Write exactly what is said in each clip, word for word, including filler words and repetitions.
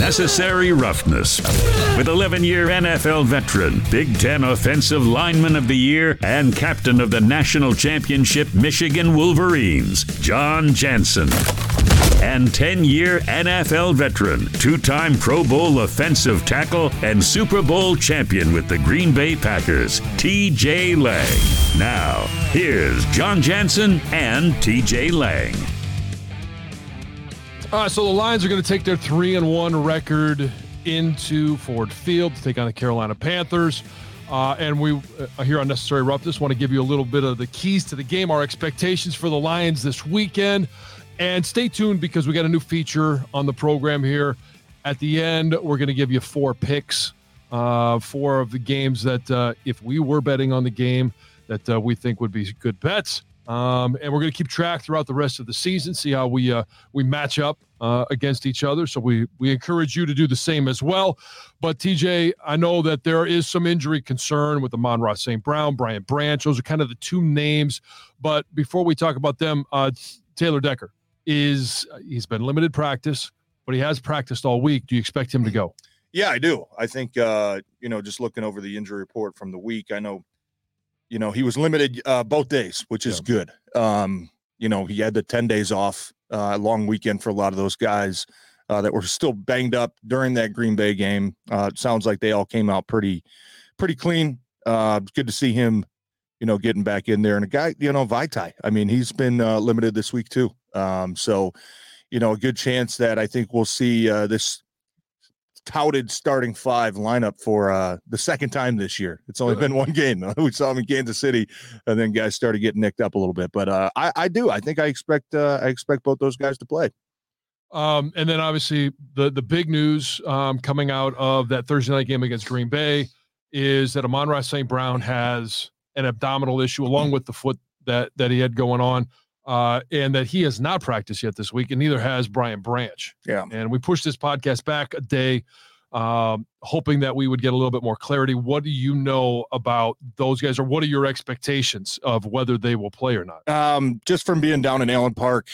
Necessary Roughness. With eleven-year N F L veteran, Big Ten Offensive Lineman of the Year, and captain of the National Championship Michigan Wolverines, Jon Jansen. And ten-year N F L veteran, two-time Pro Bowl offensive tackle, and Super Bowl champion with the Green Bay Packers, T J Lang. Now, here's Jon Jansen and T J Lang. All right, so the Lions are going to take their three and one record into Ford Field to take on the Carolina Panthers. Uh, and we uh, here on Necessary Roughness want to give you a little bit of the keys to the game, our expectations for the Lions this weekend. And stay tuned because we got a new feature on the program here. At the end, we're going to give you four picks, uh, four of the games that uh, if we were betting on the game that uh, we think would be good bets. Um, and we're going to keep track throughout the rest of the season, see how we uh, we match up uh, against each other. So we we encourage you to do the same as well. But, T J, I know that there is some injury concern with Amon-Ra Saint Brown, Brian Branch. Those are kind of the two names. But before we talk about them, uh, Taylor Decker, is he's been limited practice, but he has practiced all week. Do you expect him to go? Yeah, I do. I think, uh, you know, just looking over the injury report from the week, I know, you know, he was limited uh, both days, which is yeah. good. Um, you know, he had the ten days off, uh, a long weekend for a lot of those guys uh, that were still banged up during that Green Bay game. Uh, it sounds like they all came out pretty, pretty clean. Uh, good to see him, you know, getting back in there. And a guy, you know, Vaitai, I mean, he's been uh, limited this week too. Um, so, you know, a good chance that I think we'll see uh, this touted starting five lineup for uh the second time this year. It's only been one game. We saw him in Kansas City, and then guys started getting nicked up a little bit. But uh I, I do. I think I expect uh I expect both those guys to play. Um and then obviously the the big news um coming out of that Thursday night game against Green Bay is that Amon-Ra Saint Brown has an abdominal issue along with the foot that that he had going on. Uh, and that he has not practiced yet this week, and neither has Brian Branch. Yeah. And we pushed this podcast back a day, um, hoping that we would get a little bit more clarity. What do you know about those guys, or what are your expectations of whether they will play or not? Um, just from being down in Allen Park,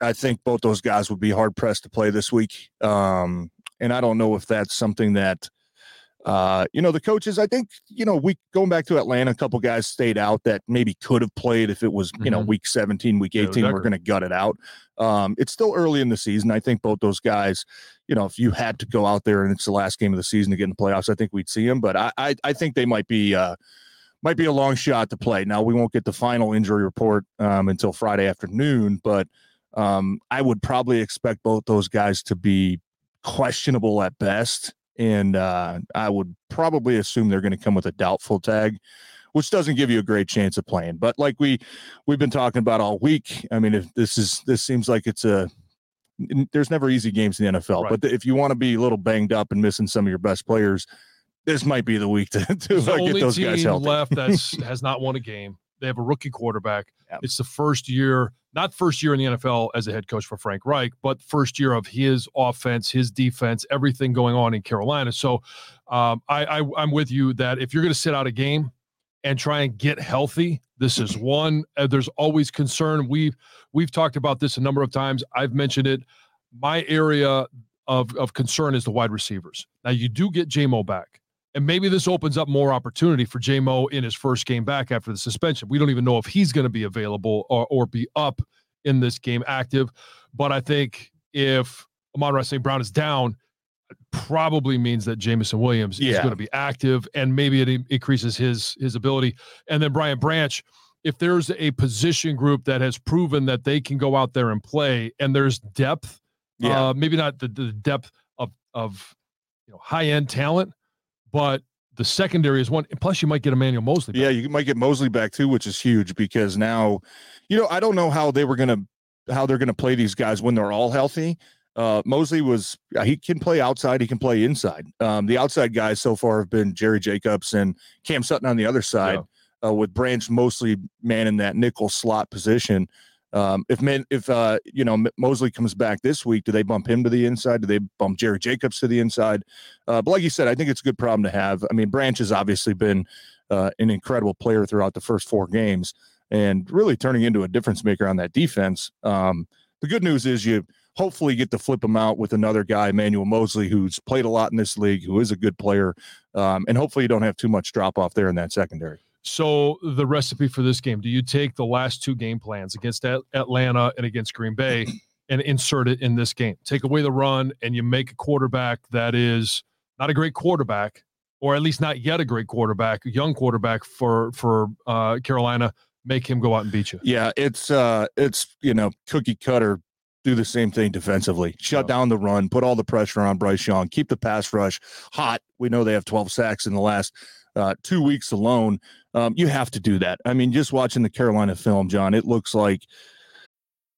I think both those guys would be hard-pressed to play this week. Um, and I don't know if that's something that, uh, you know, the coaches, I think, you know, we going back to Atlanta, a couple guys stayed out that maybe could have played if it was, you mm-hmm. know, week seventeen, week eighteen, yeah, we're going to gut it out. Um, it's still early in the season. I think both those guys, you know, if you had to go out there and it's the last game of the season to get in the playoffs, I think we'd see them, but I, I, I think they might be, uh, might be a long shot to play. Now we won't get the final injury report, um, until Friday afternoon, but, um, I would probably expect both those guys to be questionable at best. And uh, I would probably assume they're going to come with a doubtful tag, which doesn't give you a great chance of playing. But like we we've been talking about all week, I mean, if this is this seems like it's a there's never easy games in the N F L. Right. But th- if you want to be a little banged up and missing some of your best players, this might be the week to, to the only get those team guys healthy. Left that's has not won a game. They have a rookie quarterback. Yeah. It's the first year, not first year in the N F L as a head coach for Frank Reich, but first year of his offense, his defense, everything going on in Carolina. So um, I, I, I'm with you that if you're going to sit out a game and try and get healthy. This is one. Uh, there's always concern. We've we've talked about this a number of times. I've mentioned it. My area of, of concern is the wide receivers. Now, you do get J-Mo back, and maybe this opens up more opportunity for J-Mo in his first game back after the suspension. We don't even know if he's going to be available or, or be up in this game active. But I think if Amon-Ra Saint Brown is down, it probably means that Jamison Williams yeah. is going to be active, and maybe it increases his his ability. And then Brian Branch, if there's a position group that has proven that they can go out there and play, and there's depth, yeah. uh, maybe not the, the depth of of you know high-end talent, but the secondary is one. And plus, you might get Emmanuel Mosley back. Yeah, you might get Mosley back too, which is huge, because now, you know, I don't know how they were going to how they're going to play these guys when they're all healthy. Uh, Mosley was, he can play outside. He can play inside. Um, the outside guys so far have been Jerry Jacobs and Cam Sutton on the other side, yeah. uh, with Branch mostly manning that nickel slot position. Um, if, man, if uh, you know, Mosley comes back this week, do they bump him to the inside? Do they bump Jerry Jacobs to the inside? Uh, but like you said, I think it's a good problem to have. I mean, Branch has obviously been uh, an incredible player throughout the first four games and really turning into a difference maker on that defense. Um, the good news is you hopefully get to flip him out with another guy, Emmanuel Mosley, who's played a lot in this league, who is a good player. Um, and hopefully you don't have too much drop off there in that secondary. So the recipe for this game, do you take the last two game plans against Atlanta and against Green Bay and insert it in this game? Take away the run and you make a quarterback that is not a great quarterback, or at least not yet a great quarterback, a young quarterback for, for uh, Carolina, make him go out and beat you. Yeah, it's uh, it's, you know, cookie cutter. Do the same thing defensively. Shut oh. down the run, put all the pressure on Bryce Young, keep the pass rush hot. We know they have twelve sacks in the last uh, two weeks alone. Um, you have to do that. I mean, just watching the Carolina film, John, it looks like.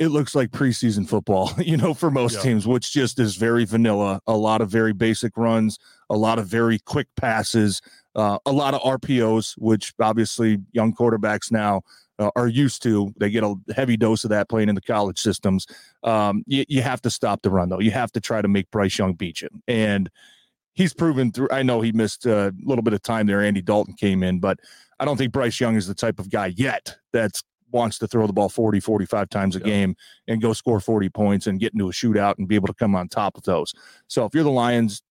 It looks like preseason football, you know, for most yeah. teams, which just is very vanilla, a lot of very basic runs, a lot of very quick passes, uh, a lot of R P Os, which obviously young quarterbacks now uh, are used to. They get a heavy dose of that playing in the college systems. Um, you, you have to stop the run, though. You have to try to make Bryce Young beat you. And he's proven through – I know he missed a little bit of time there. Andy Dalton came in, but I don't think Bryce Young is the type of guy yet that's – wants to throw the ball forty, forty-five times a yeah. game and go score forty points and get into a shootout and be able to come on top of those. So if you're the Lions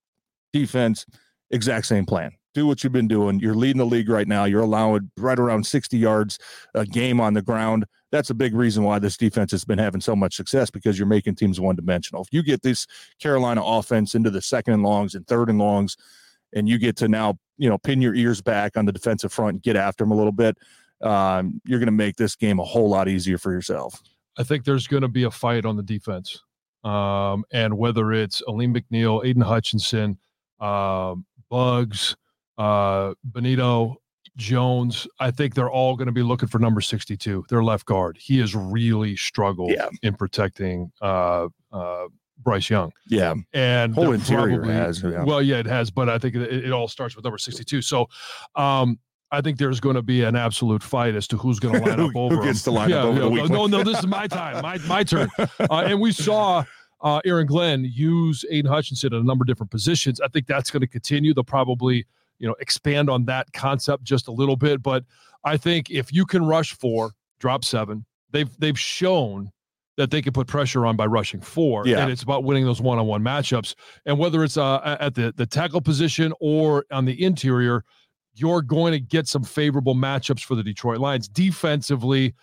defense, exact same plan. Do what you've been doing. You're leading the league right now. You're allowing right around sixty yards a game on the ground. That's a big reason why this defense has been having so much success, because you're making teams one-dimensional. If you get this Carolina offense into the second and longs and third and longs, and you get to now, you know, pin your ears back on the defensive front and get after them a little bit, Um, you're going to make this game a whole lot easier for yourself. I think there's going to be a fight on the defense. Um, and whether it's Aleem McNeil, Aiden Hutchinson, uh, Bugs, uh, Benito Jones, I think they're all going to be looking for number sixty-two, their left guard. He has really struggled yeah. in protecting uh, uh, Bryce Young. Yeah. And whole interior probably, has. Yeah. Well, yeah, it has, but I think it, it all starts with number sixty-two. So, um, I think there's going to be an absolute fight as to who's going to line up over who gets him. To line yeah, up over yeah, the week. No, no, this is my time, my my turn. Uh, and we saw uh, Aaron Glenn use Aiden Hutchinson in a number of different positions. I think that's going to continue. They'll probably, you know, expand on that concept just a little bit. But I think if you can rush four, drop seven, they've they've shown that they can put pressure on by rushing four, yeah. and it's about winning those one-on-one matchups. And whether it's uh, at the the tackle position or on the interior, you're going to get some favorable matchups for the Detroit Lions. Defensively,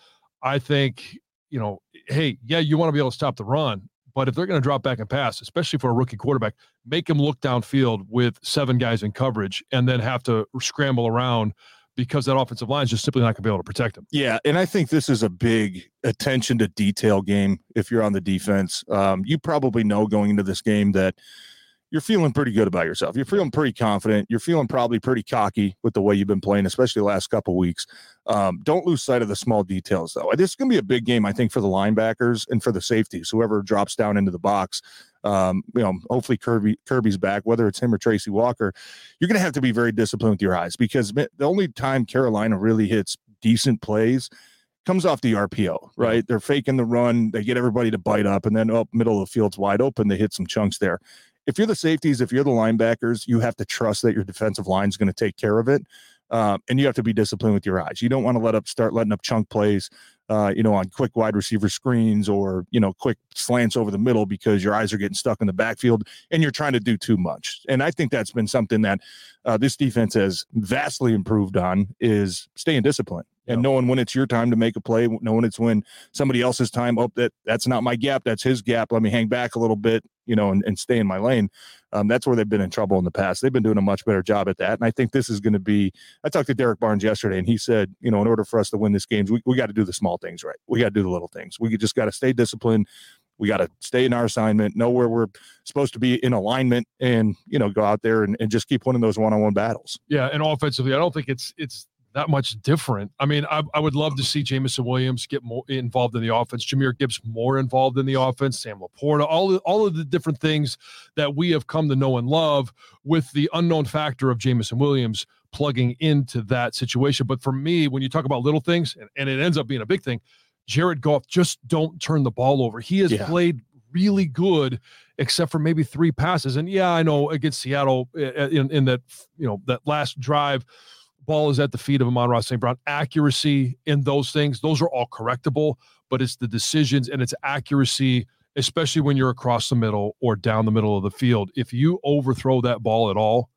I think, you know, hey, yeah, you want to be able to stop the run, but if they're going to drop back and pass, especially for a rookie quarterback, make him look downfield with seven guys in coverage and then have to scramble around, because that offensive line is just simply not going to be able to protect him. Yeah, and I think this is a big attention to detail game if you're on the defense. Um, you probably know going into this game that you're feeling pretty good about yourself. You're feeling pretty confident. You're feeling probably pretty cocky with the way you've been playing, especially the last couple of weeks. Um, don't lose sight of the small details, though. This is going to be a big game, I think, for the linebackers and for the safeties, whoever drops down into the box. Um, you know, hopefully Kirby Kirby's back, whether it's him or Tracy Walker. You're going to have to be very disciplined with your eyes, because the only time Carolina really hits decent plays comes off the R P O, right? They're faking the run. They get everybody to bite up, and then up oh, middle of the field's wide open. They hit some chunks there. If you're the safeties, if you're the linebackers, you have to trust that your defensive line is going to take care of it. Um, and you have to be disciplined with your eyes. You don't want to let up, start letting up chunk plays, uh, you know, on quick wide receiver screens or, you know, quick slants over the middle, because your eyes are getting stuck in the backfield and you're trying to do too much. And I think that's been something that uh, this defense has vastly improved on, is staying disciplined and knowing when it's your time to make a play, knowing it's when somebody else's time. Oh, that that's not my gap. That's his gap. Let me hang back a little bit, you know, and, and stay in my lane. Um, that's where they've been in trouble in the past. They've been doing a much better job at that. And I think this is going to be, I talked to Derek Barnes yesterday, and he said, you know, in order for us to win this game, we, we got to do the small things right. We got to do the little things. We just got to stay disciplined. We got to stay in our assignment, know where we're supposed to be in alignment, and, you know, go out there and, and just keep winning those one-on-one battles. Yeah, and offensively, I don't think it's it's that much different. I mean, I, I would love to see Jamison Williams get more involved in the offense, Jameer Gibbs more involved in the offense, Sam Laporta, all, all of the different things that we have come to know and love, with the unknown factor of Jamison Williams plugging into that situation. But for me, when you talk about little things, and, and it ends up being a big thing, Jared Goff, just don't turn the ball over. He has yeah. played really good, except for maybe three passes. And yeah, I know against Seattle in, in that, you know, that last drive, ball is at the feet of Amon-Ra Saint Brown. Accuracy in those things, those are all correctable, but it's the decisions and it's accuracy, especially when you're across the middle or down the middle of the field. If you overthrow that ball at all,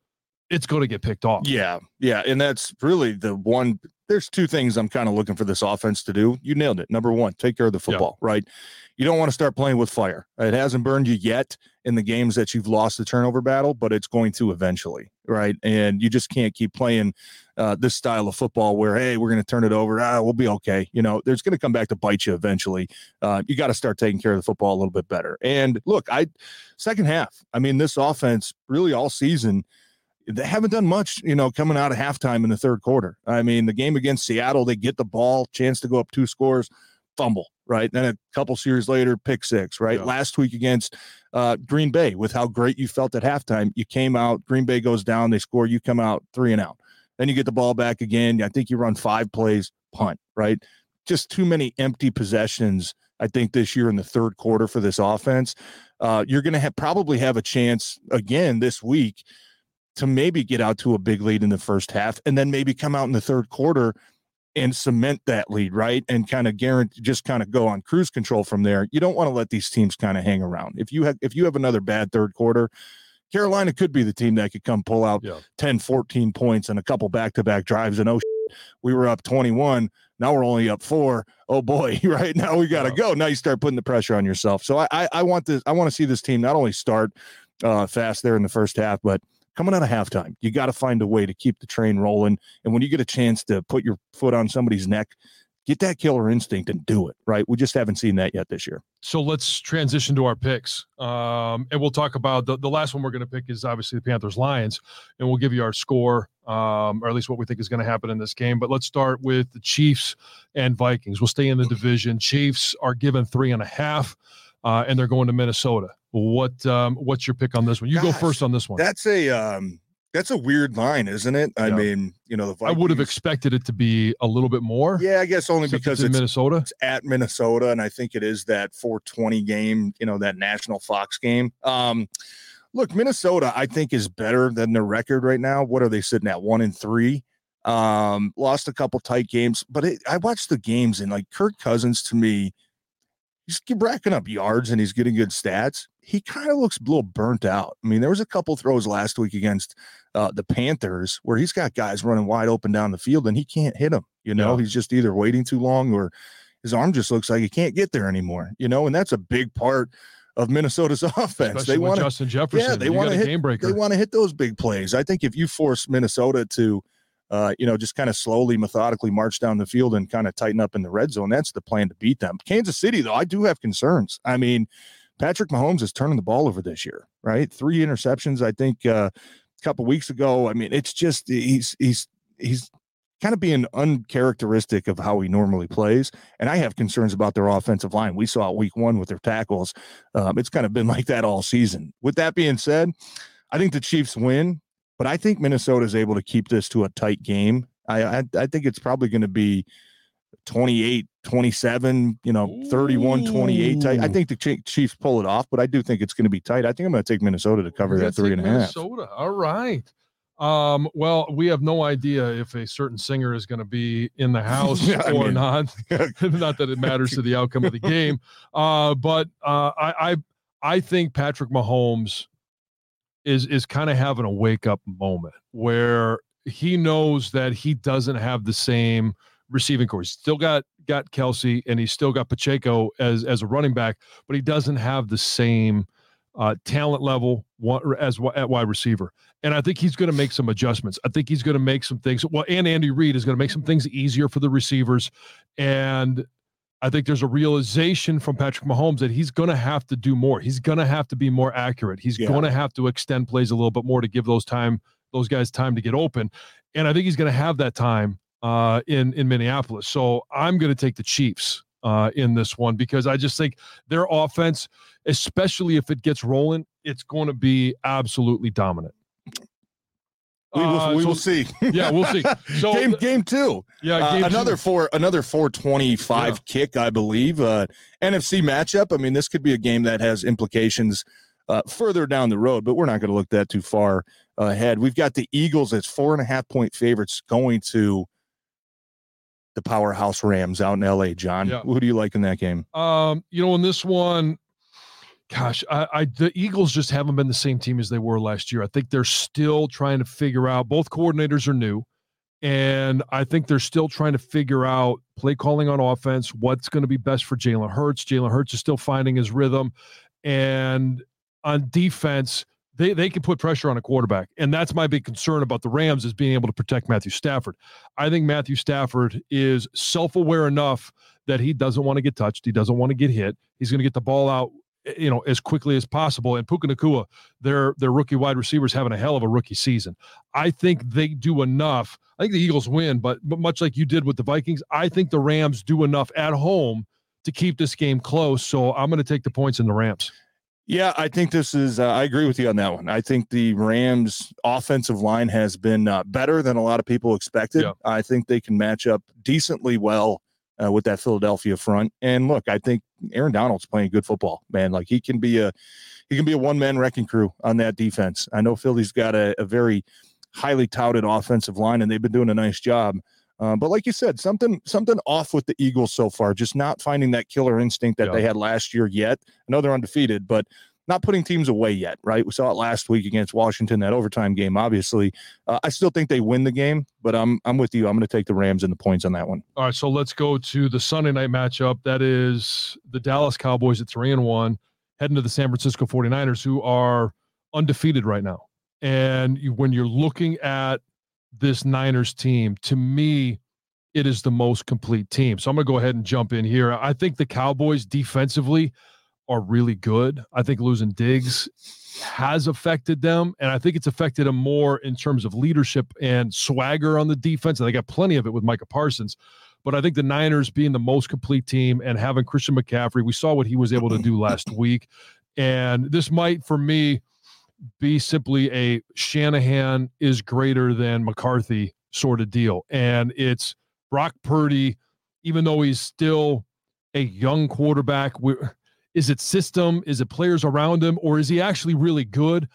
it's going to get picked off. Yeah, yeah, and that's really the one. There's two things I'm kind of looking for this offense to do. You nailed it. Number one, take care of the football, yeah. right? You don't want to start playing with fire. It hasn't burned you yet in the games that you've lost the turnover battle, but it's going to eventually, right? And you just can't keep playing uh, this style of football where, hey, we're going to turn it over. Ah, we'll be okay. You know, there's going to come back to bite you eventually. Uh, you got to start taking care of the football a little bit better. And look, I second half, I mean, this offense really all season, they haven't done much, you know, coming out of halftime in the third quarter. I mean, the game against Seattle, they get the ball, chance to go up two scores, fumble, right? Then a couple series later, pick six, right? Yeah. Last week against uh, Green Bay, with how great you felt at halftime, you came out, Green Bay goes down, they score, you come out three and out. Then you get the ball back again. I think you run five plays, punt, right? Just too many empty possessions, I think, this year in the third quarter for this offense. Uh, you're going to have probably have a chance again this week to maybe get out to a big lead in the first half and then maybe come out in the third quarter and cement that lead, right? And kind of guarantee, just kind of go on cruise control from there. You don't want to let these teams kind of hang around. If you have, if you have another bad third quarter, Carolina could be the team that could come pull out yeah. ten, fourteen points and a couple back-to-back drives and oh, shit, we were up twenty-one. Now we're only up four. Oh boy, right now we got to yeah. go. Now you start putting the pressure on yourself. So I, I, I want this, I want to see this team not only start uh, fast there in the first half, but coming out of halftime, you got to find a way to keep the train rolling. And when you get a chance to put your foot on somebody's neck, get that killer instinct and do it, right? We just haven't seen that yet this year. So let's transition to our picks. Um, and we'll talk about the, the last one we're going to pick is obviously the Panthers-Lions. And we'll give you our score, um, or at least what we think is going to happen in this game. But let's start with the Chiefs and Vikings. We'll stay in the division. Chiefs are given three and a half, uh, and they're going to Minnesota. What um, what's your pick on this one? You Gosh, go first on this one. That's a um, that's a weird line, isn't it? I yeah. mean, you know, the Vikings, I would have expected it to be a little bit more. Yeah, I guess only because it's, it's Minnesota. It's at Minnesota, and I think it is that four twenty game. You know, that National Fox game. Um, look, Minnesota, I think, is better than their record right now. What are they sitting at? One and three. Um, lost a couple tight games, but it, I watched the games, and like Kirk Cousins, to me, he's racking up yards and he's getting good stats. He kind of looks a little burnt out. I mean, there was a couple throws last week against uh, the Panthers where he's got guys running wide open down the field and he can't hit them. You know, yeah. he's just either waiting too long or his arm just looks like he can't get there anymore, you know, and that's a big part of Minnesota's offense. Especially they want Justin Jefferson. Yeah, they want to hit game breaker. They want to hit those big plays. I think if you force Minnesota to, Uh, you know, just kind of slowly, methodically march down the field and kind of tighten up in the red zone, that's the plan to beat them. Kansas City, though, I do have concerns. I mean, Patrick Mahomes is turning the ball over this year, right? Three interceptions, I think, uh, a couple weeks ago. I mean, it's just he's he's he's kind of being uncharacteristic of how he normally plays. And I have concerns about their offensive line. We saw week one with their tackles. Um, it's kind of been like that all season. With that being said, I think the Chiefs win, but I think Minnesota is able to keep this to a tight game. I I, I think it's probably going to be twenty-eight, twenty-seven, you know, thirty-one, twenty-eight tight. I think the Chiefs pull it off, but I do think it's going to be tight. I think I'm going to take Minnesota to cover that three and a half. Minnesota. All right. Um, well, we have no idea if a certain singer is going to be in the house yeah, or I mean, not, not that it matters to the outcome of the game. Uh, but, uh, I, I, I think Patrick Mahomes is, is kind of having a wake up moment where he knows that he doesn't have the same receiving core. He's still got, got Kelsey and he's still got Pacheco as, as a running back, but he doesn't have the same Uh, talent level as at wide receiver. And I think he's going to make some adjustments. I think he's going to make some things. Well, and Andy Reid is going to make some things easier for the receivers. And I think there's a realization from Patrick Mahomes that he's going to have to do more. He's going to have to be more accurate. He's yeah. going to have to extend plays a little bit more to give those time, those guys time to get open. And I think he's going to have that time uh, in, in Minneapolis. So I'm going to take the Chiefs uh, in this one, because I just think their offense, especially if it gets rolling, it's going to be absolutely dominant. We will, uh, we so, will see. Yeah, we'll see. So game, game two. Yeah, game uh, another two. four, another four twenty-five yeah. kick, I believe. Uh, N F C matchup. I mean, this could be a game that has implications uh, further down the road, but we're not going to look that too far ahead. We've got the Eagles as four and a half point favorites going to the powerhouse Rams out in L A. John, yeah. who do you like in that game? Um, you know, in this one. Gosh, I, I, the Eagles just haven't been the same team as they were last year. I think they're still trying to figure out, both coordinators are new, and I think they're still trying to figure out play calling on offense, what's going to be best for Jalen Hurts. Jalen Hurts is still finding his rhythm. And on defense, they, they can put pressure on a quarterback. And that's my big concern about the Rams, is being able to protect Matthew Stafford. I think Matthew Stafford is self-aware enough that he doesn't want to get touched. He doesn't want to get hit. He's going to get the ball out, you know, as quickly as possible. And Puka Nacua, their their rookie wide receivers, having a hell of a rookie season. I think they do enough. I think the Eagles win, but, but much like you did with the Vikings, I think the Rams do enough at home to keep this game close. So I'm going to take the points in the Rams. Yeah, I think this is, uh, I agree with you on that one. I think the Rams offensive line has been uh, better than a lot of people expected. Yeah. I think they can match up decently well Uh, with that Philadelphia front. And look, I think Aaron Donald's playing good football, man. Like he can be a, he can be a one man wrecking crew on that defense. I know Philly's got a, a very highly touted offensive line, and they've been doing a nice job. Uh, but like you said, something, something off with the Eagles so far, just not finding that killer instinct that yeah. they had last year yet. I know they're undefeated, but not putting teams away yet, right? We saw it last week against Washington, that overtime game, obviously. Uh, I still think they win the game, but I'm I'm with you. I'm going to take the Rams and the points on that one. All right, so let's go to the Sunday night matchup. That is the Dallas Cowboys at three and one, heading to the San Francisco forty-niners, who are undefeated right now. And you, when you're looking at this Niners team, to me, it is the most complete team. So I'm going to go ahead and jump in here. I think the Cowboys defensively are really good. I think losing Diggs has affected them, and I think it's affected them more in terms of leadership and swagger on the defense, and they got plenty of it with Micah Parsons. But I think the Niners being the most complete team and having Christian McCaffrey, we saw what he was able to do last week, and this might, for me, be simply a Shanahan is greater than McCarthy sort of deal. And it's Brock Purdy, even though he's still a young quarterback, we're Is it system? Is it players around him? Or is he actually really good?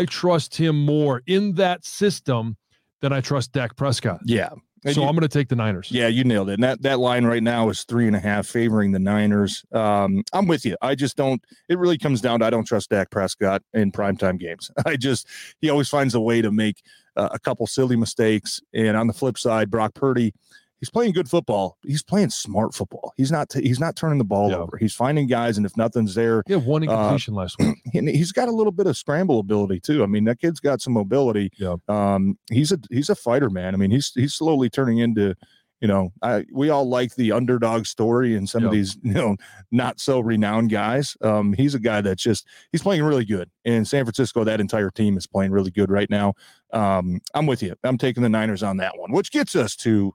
I trust him more in that system than I trust Dak Prescott. Yeah. And so you, I'm going to take the Niners. Yeah, you nailed it. And that, that line right now is three and a half favoring the Niners. Um, I'm with you. I just don't – it really comes down to I don't trust Dak Prescott in primetime games. I just – he always finds a way to make uh, a couple silly mistakes. And on the flip side, Brock Purdy – he's playing good football. He's playing smart football. He's not. T- he's not turning the ball yeah. over. He's finding guys, and if nothing's there, yeah, one incompletion uh, last week. And he's got a little bit of scramble ability too. I mean, that kid's got some mobility. Yeah. Um. He's a he's a fighter, man. I mean, he's he's slowly turning into you know, I, we all like the underdog story and some yep. of these, you know, not so renowned guys. Um, he's a guy that's just, he's playing really good. And San Francisco, that entire team is playing really good right now. Um, I'm with you. I'm taking the Niners on that one, which gets us to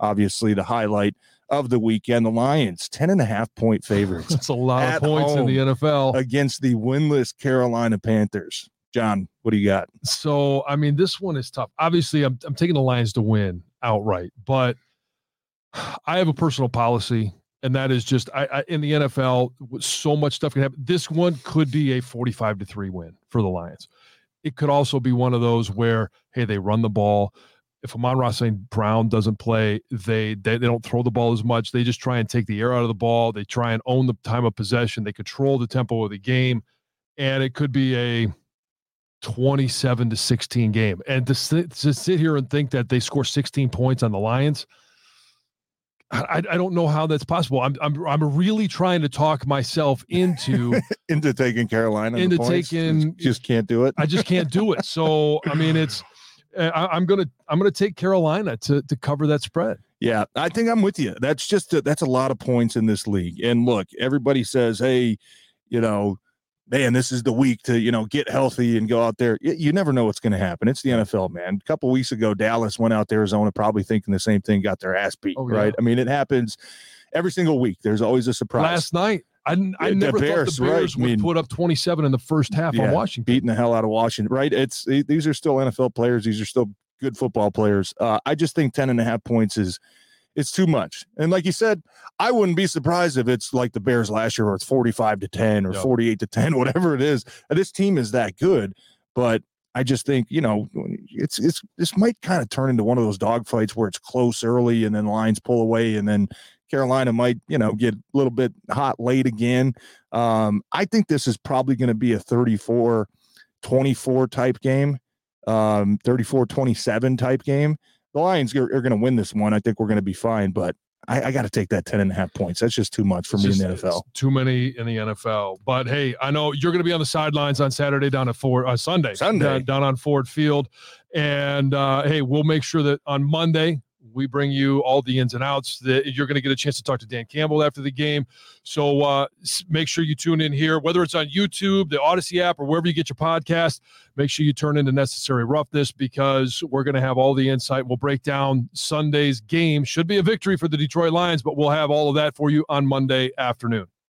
obviously the highlight of the weekend. The Lions, ten and a half point favorites. That's a lot of points in the N F L against the winless Carolina Panthers. John, what do you got? So, I mean, this one is tough. Obviously, I'm I'm taking the Lions to win outright, but I have a personal policy, and that is just I, I in the N F L, so much stuff can happen. This one could be a forty-five to three win for the Lions. It could also be one of those where, hey, they run the ball. If Amon-Ra Saint Brown doesn't play, they, they they don't throw the ball as much. They just try and take the air out of the ball. They try and own the time of possession. They control the tempo of the game, and it could be a twenty-seven to sixteen game. And to sit, to sit here and think that they score sixteen points on the Lions, I, I don't know how that's possible. I'm I'm I'm really trying to talk myself into into taking Carolina into taking just can't do it. I just can't do it. So I mean, it's I, I'm gonna I'm gonna take Carolina to to cover that spread. Yeah, I think I'm with you. That's just a, that's a lot of points in this league. And look, everybody says, hey, you know, man, this is the week to, you know, get healthy and go out there. You, you never know what's going to happen. It's the N F L, man. A couple weeks ago, Dallas went out to Arizona probably thinking the same thing, got their ass beat, oh, yeah. right? I mean, it happens every single week. There's always a surprise. Last night, I, I never the Bears, thought the Bears right. would I mean, put up twenty-seven in the first half yeah, on Washington. Beating the hell out of Washington, right? It's these are still N F L players. These are still good football players. Uh, I just think ten and a half points is – it's too much. And like you said, I wouldn't be surprised if it's like the Bears last year, or it's forty-five to ten or yep. forty-eight to ten, whatever it is. This team is that good. But I just think, you know, it's it's this might kind of turn into one of those dogfights where it's close early and then Lions pull away and then Carolina might, you know, get a little bit hot late again. Um, I think this is probably going to be a thirty-four twenty-four type game, um, thirty-four twenty-seven type game. The Lions are, are going to win this one. I think we're going to be fine, but I, I got to take that ten and a half points. That's just too much for me just, in the N F L. Too many in the N F L. But, hey, I know you're going to be on the sidelines on Saturday down at Ford, uh, Sunday, Sunday. Down, down on Ford Field. And, uh, hey, we'll make sure that on Monday we bring you all the ins and outs. That you're going to get a chance to talk to Dan Campbell after the game. So uh, make sure you tune in here, whether it's on YouTube, the Odyssey app, or wherever you get your podcast. Make sure you turn into Necessary Roughness because we're going to have all the insight. We'll break down Sunday's game. Should be a victory for the Detroit Lions, but we'll have all of that for you on Monday afternoon.